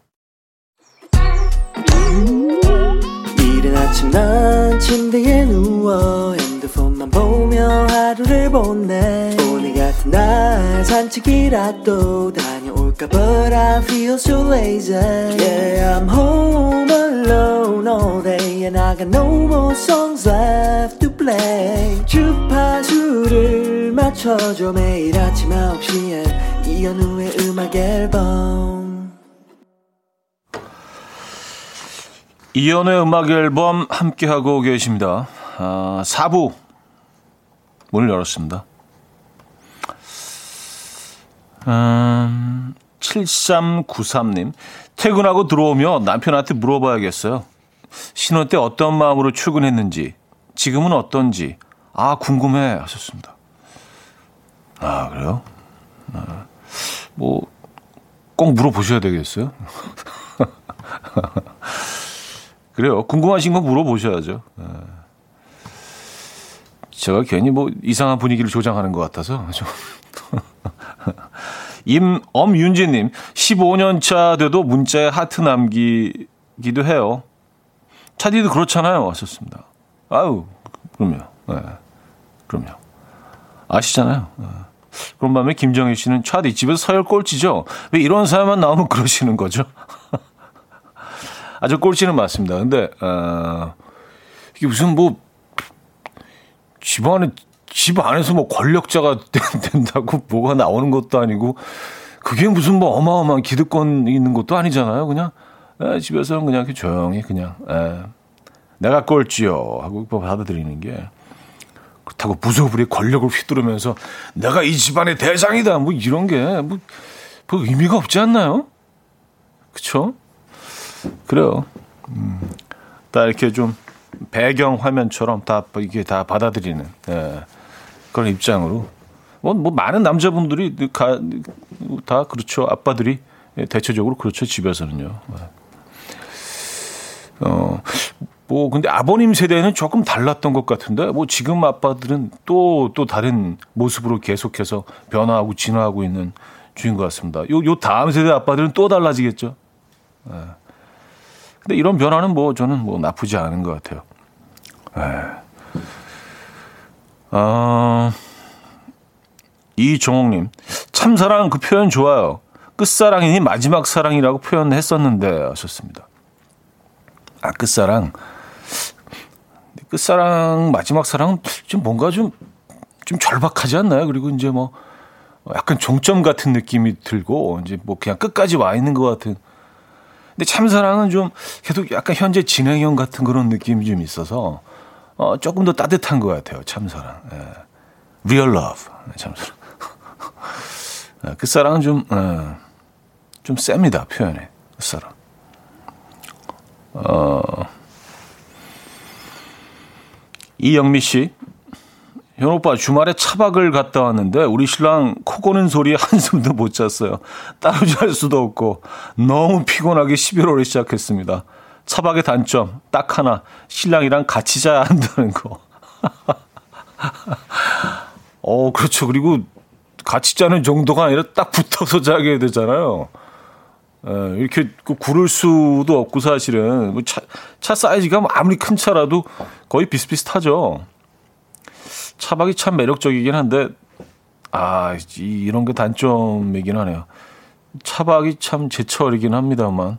이른 아침 난 침대에 누워 핸드폰만 보며 하루를 보내. 오늘 같은 날 산책이라도 다녀올까 but I feel so lazy. Yeah, I'm home alone all day and I got no more songs left to play. 주파수를 맞춰줘. 매일 아침 9시에 이현우의 음악 앨범. 이현우의 음악 앨범 함께하고 계십니다. 4부 문을 열었습니다. 7393님. 퇴근하고 들어오며 남편한테 물어봐야겠어요. 신혼 때 어떤 마음으로 출근했는지, 지금은 어떤지 궁금해 하셨습니다. 그래요? 꼭 물어보셔야 되겠어요? 그래요. 궁금하신 건 물어보셔야죠. 제가 괜히 이상한 분위기를 조장하는 것 같아서 좀. 임엄윤지님, 15년 차 돼도 문자에 하트 남기기도 해요. 차디도 그렇잖아요. 왔었습니다. 그럼요. 그럼요. 아시잖아요. 그런 밤에 김정희 씨는 차디 집에서 서열 꼴찌죠. 왜 이런 사연만 나오면 그러시는 거죠? 아주 꼴찌는 맞습니다. 근데 이게 무슨 집 안에서 권력자가 된다고 뭐가 나오는 것도 아니고 그게 무슨 어마어마한 기득권 있는 것도 아니잖아요. 그냥 집에서는 그냥 이렇게 조용히 그냥 내가 꼴찌요 하고 받아들이는 게 그렇다고 무소불위 권력을 휘두르면서 내가 이 집안의 대장이다 이런 게 의미가 없지 않나요? 그렇죠? 그래요. 다 이렇게 좀 배경 화면처럼 다 이게 다 받아들이는 그런 입장으로 많은 남자분들이 다 그렇죠. 아빠들이 대체적으로 그렇죠. 집에서는요. 뭐 근데 아버님 세대는 조금 달랐던 것 같은데 뭐 지금 아빠들은 또 다른 모습으로 계속해서 변화하고 진화하고 있는 중인 것 같습니다. 요 다음 세대 아빠들은 또 달라지겠죠. 네. 근데 이런 변화는 뭐 저는 뭐 나쁘지 않은 것 같아요. 네. 이종옥님, 참사랑 그 표현 좋아요. 끝사랑이니 마지막 사랑이라고 표현했었는데 하셨습니다. 아, 끝사랑 마지막 사랑은 좀 뭔가 좀 절박하지 않나요? 그리고 이제 뭐 약간 종점 같은 느낌이 들고 이제 뭐 그냥 끝까지 와 있는 것 같은. 근데 참사랑은 좀 계속 약간 현재 진행형 같은 그런 느낌이 좀 있어서 조금 더 따뜻한 것 같아요. 참사랑. 예. Real love. 참사랑. 끝사랑은 좀 셉니다. 표현에. 끝사랑. 이영미 씨, 현 오빠 주말에 차박을 갔다 왔는데 우리 신랑 코 고는 소리에 한숨도 못 잤어요. 따로 잘 수도 없고 너무 피곤하게 11월에 시작했습니다. 차박의 단점 딱 하나, 신랑이랑 같이 자야 한다는 거. 그렇죠. 그리고 같이 자는 정도가 아니라 딱 붙어서 자게 되잖아요. 이렇게 구를 수도 없고 사실은 차 사이즈가 아무리 큰 차라도 거의 비슷비슷하죠. 차박이 참 매력적이긴 한데 이런 게 단점이긴 하네요. 차박이 참 제철이긴 합니다만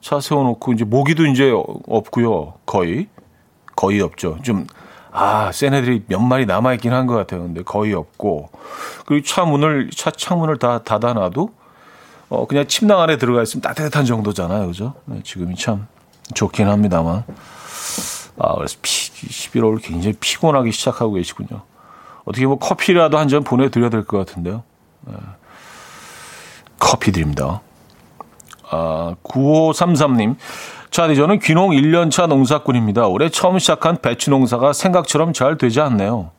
차 세워놓고 이제 모기도 이제 없고요. 거의 없죠. 좀 센 애들이 몇 마리 남아있긴 한 것 같아요. 근데 거의 없고 그리고 차 창문을 다 닫아놔도 그냥 침낭 안에 들어가 있으면 따뜻한 정도잖아요, 그죠? 지금이 참 좋긴 합니다만. 그래서 11월 굉장히 피곤하게 시작하고 계시군요. 어떻게 뭐 커피라도 한 잔 보내드려야 될 것 같은데요. 커피 드립니다. 9533님. 차디, 저는 귀농 1년차 농사꾼입니다. 올해 처음 시작한 배추 농사가 생각처럼 잘 되지 않네요.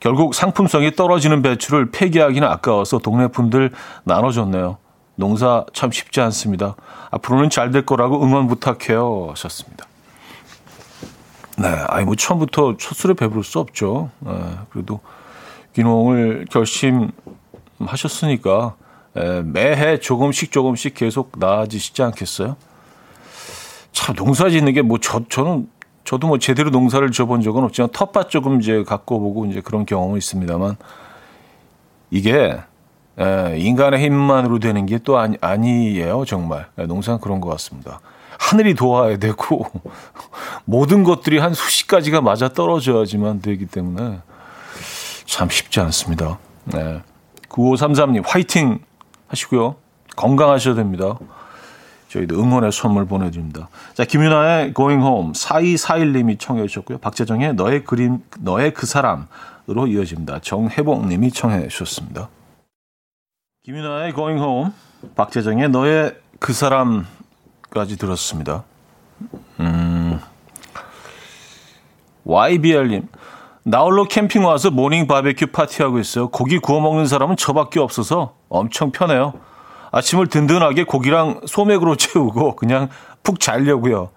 결국 상품성이 떨어지는 배추를 폐기하기는 아까워서 동네 분들 나눠줬네요. 농사 참 쉽지 않습니다. 앞으로는 잘 될 거라고 응원 부탁해요. 하셨습니다. 네, 뭐 처음부터 첫술에 배부를 수 없죠. 네, 그래도 귀농을 결심하셨으니까 매해 조금씩 계속 나아지시지 않겠어요? 참 농사 짓는 게 뭐 저도 뭐 제대로 농사를 지어본 적은 없지만 텃밭 조금 이제 갖고 보고 이제 그런 경험은 있습니다만 이게 인간의 힘만으로 되는 게 또 아니에요 정말. 농사는 그런 것 같습니다. 하늘이 도와야 되고 모든 것들이 한 수십 가지가 맞아 떨어져야지만 되기 때문에 참 쉽지 않습니다. 9533님 화이팅 하시고요. 건강하셔야 됩니다. 저희도 응원의 선물 보내드립니다. 자, 김윤아의 Going Home, 4241님이 청해 주셨고요. 박재정의 너의 그림, 너의 그 사람으로 이어집니다. 정혜봉님이 청해 주셨습니다. 김윤아의 Going Home, 박재정의 너의 그 사람까지 들었습니다. YBL님, 나 홀로 캠핑 와서 모닝 바베큐 파티하고 있어요. 고기 구워 먹는 사람은 저밖에 없어서 엄청 편해요. 아침을 든든하게 고기랑 소맥으로 채우고 그냥 푹 자려고요.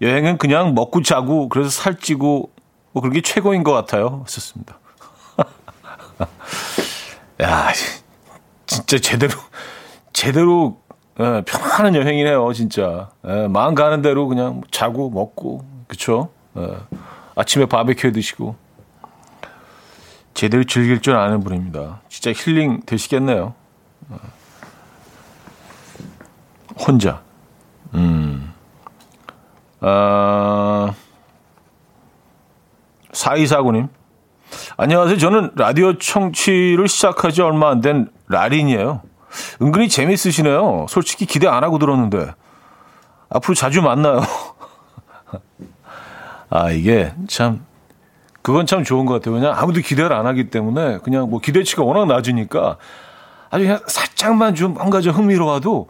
여행은 그냥 먹고 자고 그래서 살찌고 뭐 그런 게 최고인 것 같아요. 좋습니다. 야, 진짜 제대로 편안한 여행이네요. 진짜 마음 가는 대로 그냥 자고 먹고 그렇죠. 아침에 바베큐 드시고 제대로 즐길 줄 아는 분입니다. 진짜 힐링 되시겠네요. 혼자. 아, 4249님. 안녕하세요. 저는 라디오 청취를 시작하지 얼마 안 된 라린이에요. 은근히 재밌으시네요. 솔직히 기대 안 하고 들었는데. 앞으로 자주 만나요. 이게 참, 그건 참 좋은 것 같아요. 왜냐하면 아무도 기대를 안 하기 때문에 그냥 뭐 기대치가 워낙 낮으니까 아주 그냥 살짝만 좀 뭔가 좀 흥미로워도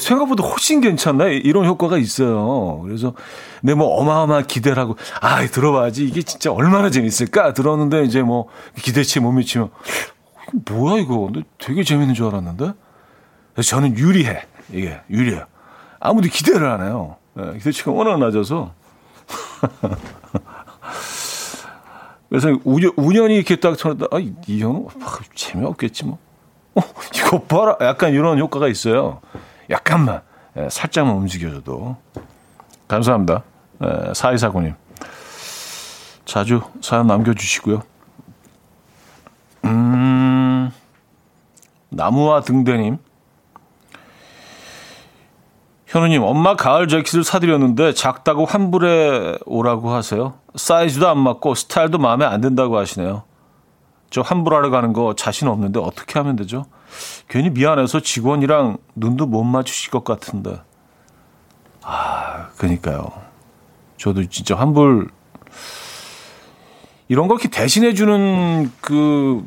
생각보다 훨씬 괜찮네. 이런 효과가 있어요. 그래서 내 뭐 어마어마한 기대를 하고 들어봐야지 이게 진짜 얼마나 재밌을까 들었는데 이제 뭐 기대치에 못 미치면 뭐야 이거 되게 재밌는 줄 알았는데. 그래서 저는 유리해요. 아무도 기대를 안 해요. 규칙이 워낙 낮아서. 그래서 우연히 이렇게 딱 쳐놨다. 아, 이현우 재미없겠지 뭐. 이거 봐라. 약간 이런 효과가 있어요. 약간만. 살짝만 움직여줘도. 감사합니다. 4249님. 자주 사연 남겨주시고요. 나무와 등대님. 현우님, 엄마 가을 재킷을 사드렸는데 작다고 환불해 오라고 하세요. 사이즈도 안 맞고 스타일도 마음에 안 든다고 하시네요. 저 환불하러 가는 거 자신 없는데 어떻게 하면 되죠? 괜히 미안해서 직원이랑 눈도 못 맞추실 것 같은데. 아, 그러니까요. 저도 진짜 환불 이런 거 이렇게 대신해 주는 그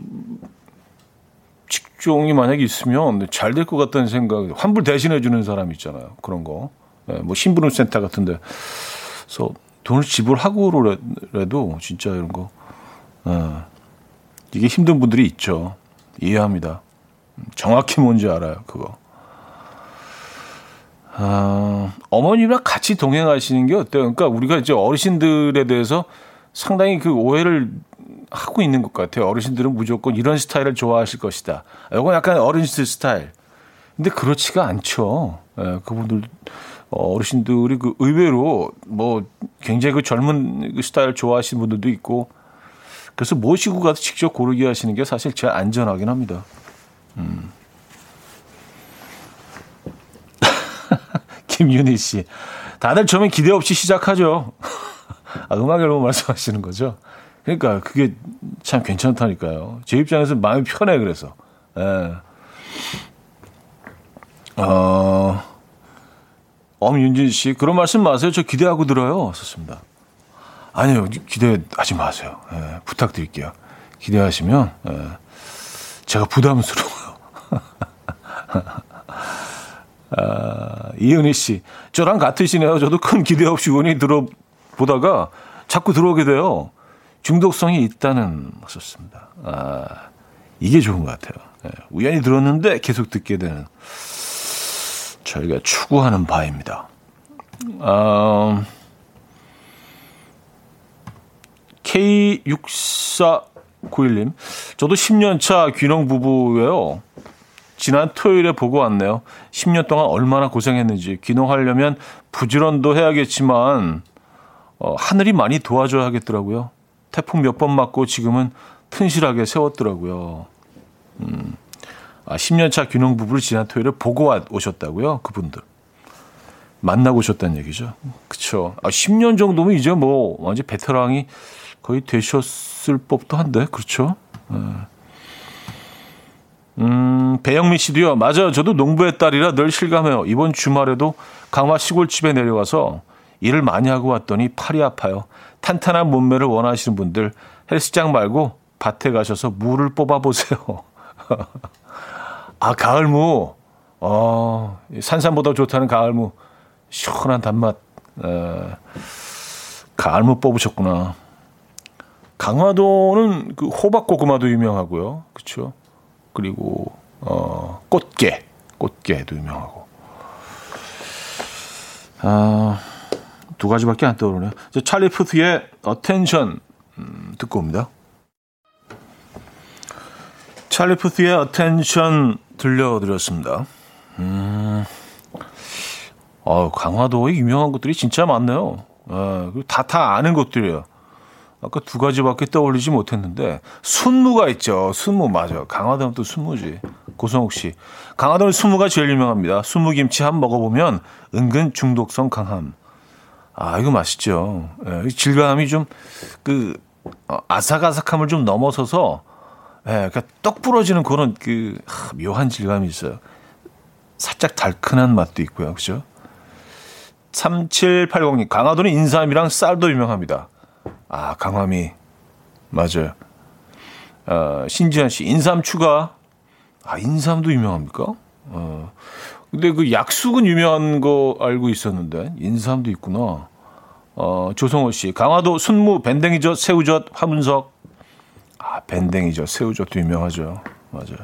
직종이 만약에 있으면 잘 될 것 같다는 생각. 환불 대신해 주는 사람 있잖아요. 그런 거. 뭐 심부름 센터 같은데. 그래서 돈을 지불하고라도 진짜 이런 거. 이게 힘든 분들이 있죠. 이해합니다. 정확히 뭔지 알아요. 그거. 어머님이랑 같이 동행하시는 게 어때요? 그러니까 우리가 이제 어르신들에 대해서 상당히 그 오해를 하고 있는 것 같아요. 어르신들은 무조건 이런 스타일을 좋아하실 것이다. 이건 약간 어르신들 스타일. 근데 그렇지가 않죠. 예, 그분들 어르신들이 그 의외로 뭐 굉장히 그 젊은 그 스타일 좋아하시는 분들도 있고. 그래서 모시고 가서 직접 고르게 하시는 게 사실 제일 안전하긴 합니다. 김윤희 씨, 다들 처음엔 기대 없이 시작하죠. 아, 음악 앨범 말씀하시는 거죠. 그러니까 그게 참 괜찮다니까요. 제 입장에서 마음이 편해. 그래서 엄윤진 씨, 그런 말씀 마세요. 저 기대하고 들어요. 썼습니다. 아니요, 기대하지 마세요. 예, 부탁드릴게요. 기대하시면 제가 부담스러워요. 이은희 씨, 저랑 같으시네요. 저도 큰 기대 없이 운이 들어보다가 자꾸 들어오게 돼요. 중독성이 있다는 썼습니다. 이게 좋은 것 같아요. 예, 우연히 들었는데 계속 듣게 되는 저희가 추구하는 바입니다. K6491님, 저도 10년 차 귀농 부부예요. 지난 토요일에 보고 왔네요. 10년 동안 얼마나 고생했는지. 귀농하려면 부지런도 해야겠지만 하늘이 많이 도와줘야 하겠더라고요. 태풍 몇 번 맞고 지금은 튼실하게 세웠더라고요. 10년 차 귀농 부부를 지난 토요일에 보고 오셨다고요? 그분들. 만나고 오셨다는 얘기죠. 그렇죠. 10년 정도면 이제 뭐 완전 베테랑이 거의 되셨을 법도 한데, 그렇죠? 배영민 씨도요. 맞아요. 저도 농부의 딸이라 늘 실감해요. 이번 주말에도 강화 시골집에 내려와서 일을 많이 하고 왔더니 팔이 아파요. 탄탄한 몸매를 원하시는 분들 헬스장 말고 밭에 가셔서 무를 뽑아보세요. 아, 가을무. 산삼보다 좋다는 가을무. 시원한 단맛. 가을무 뽑으셨구나. 강화도는 그 호박고구마도 유명하고요. 그렇죠? 그리고 꽃게도 유명하고. 두 가지밖에 안 떠오르네요. 찰리 푸트의 어텐션 듣고 옵니다. 찰리 푸트의 어텐션 들려드렸습니다. 강화도에 유명한 것들이 진짜 많네요. 다 아는 것들이에요. 아까 두 가지밖에 떠올리지 못했는데, 순무가 있죠. 순무, 맞아요. 강화도는 또 순무지. 고성욱 씨. 강화도는 순무가 제일 유명합니다. 순무김치 한 먹어보면 은근 중독성 강함. 아, 이거 맛있죠. 예, 질감이 좀, 아삭아삭함을 좀 넘어서서, 그러니까 떡 부러지는 그런 묘한 질감이 있어요. 살짝 달큰한 맛도 있고요. 그죠? 3780님. 강화도는 인삼이랑 쌀도 유명합니다. 아, 강화미. 맞아요. 신지현 씨, 인삼 추가. 아, 인삼도 유명합니까? 근데 약숙은 유명한 거 알고 있었는데, 인삼도 있구나. 조성호 씨, 강화도 순무, 밴댕이젓, 새우젓, 화문석. 아, 밴댕이젓, 새우젓도 유명하죠. 맞아요.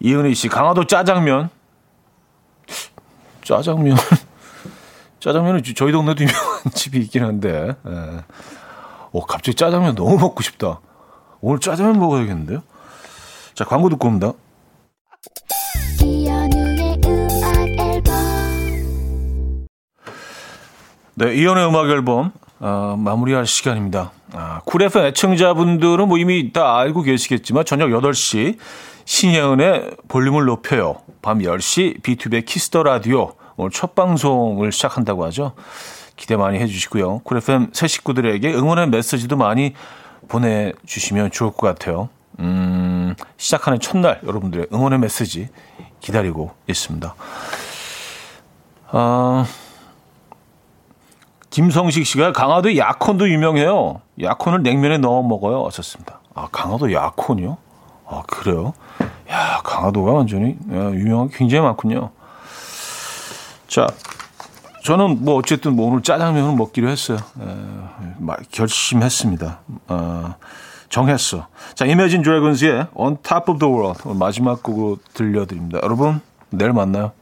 이은희 씨, 강화도 짜장면. 짜장면. 짜장면은 저희 동네도 유명한 집이 있긴 한데, 예. 오, 갑자기 짜장면 너무 먹고 싶다. 오늘 짜장면 먹어야겠는데요? 자, 광고 듣고 옵니다. 네, 이현우의 음악 앨범 마무리할 시간입니다. 쿨FM 애청자분들은 뭐 이미 다 알고 계시겠지만 저녁 8시 신예은의 볼륨을 높여요. 밤 10시 B2B의 키스더 라디오 오늘 첫 방송을 시작한다고 하죠. 기대 많이 해주시고요. 쿨FM 새 식구들에게 응원의 메시지도 많이 보내주시면 좋을 것 같아요. 시작하는 첫날 여러분들의 응원의 메시지 기다리고 있습니다. 김성식 씨가 강화도 약혼도 유명해요. 약혼을 냉면에 넣어 먹어요. 어쨌습니다. 아, 강화도 약혼이요? 아, 그래요? 야, 강화도가 완전히 유명한 게 굉장히 많군요. 자, 저는 뭐 어쨌든 뭐 오늘 짜장면을 먹기로 했어요. 결심했습니다. 정했어. 자, Imagine Dragons의 On Top of the World 오늘 마지막 곡으로 들려드립니다. 여러분, 내일 만나요.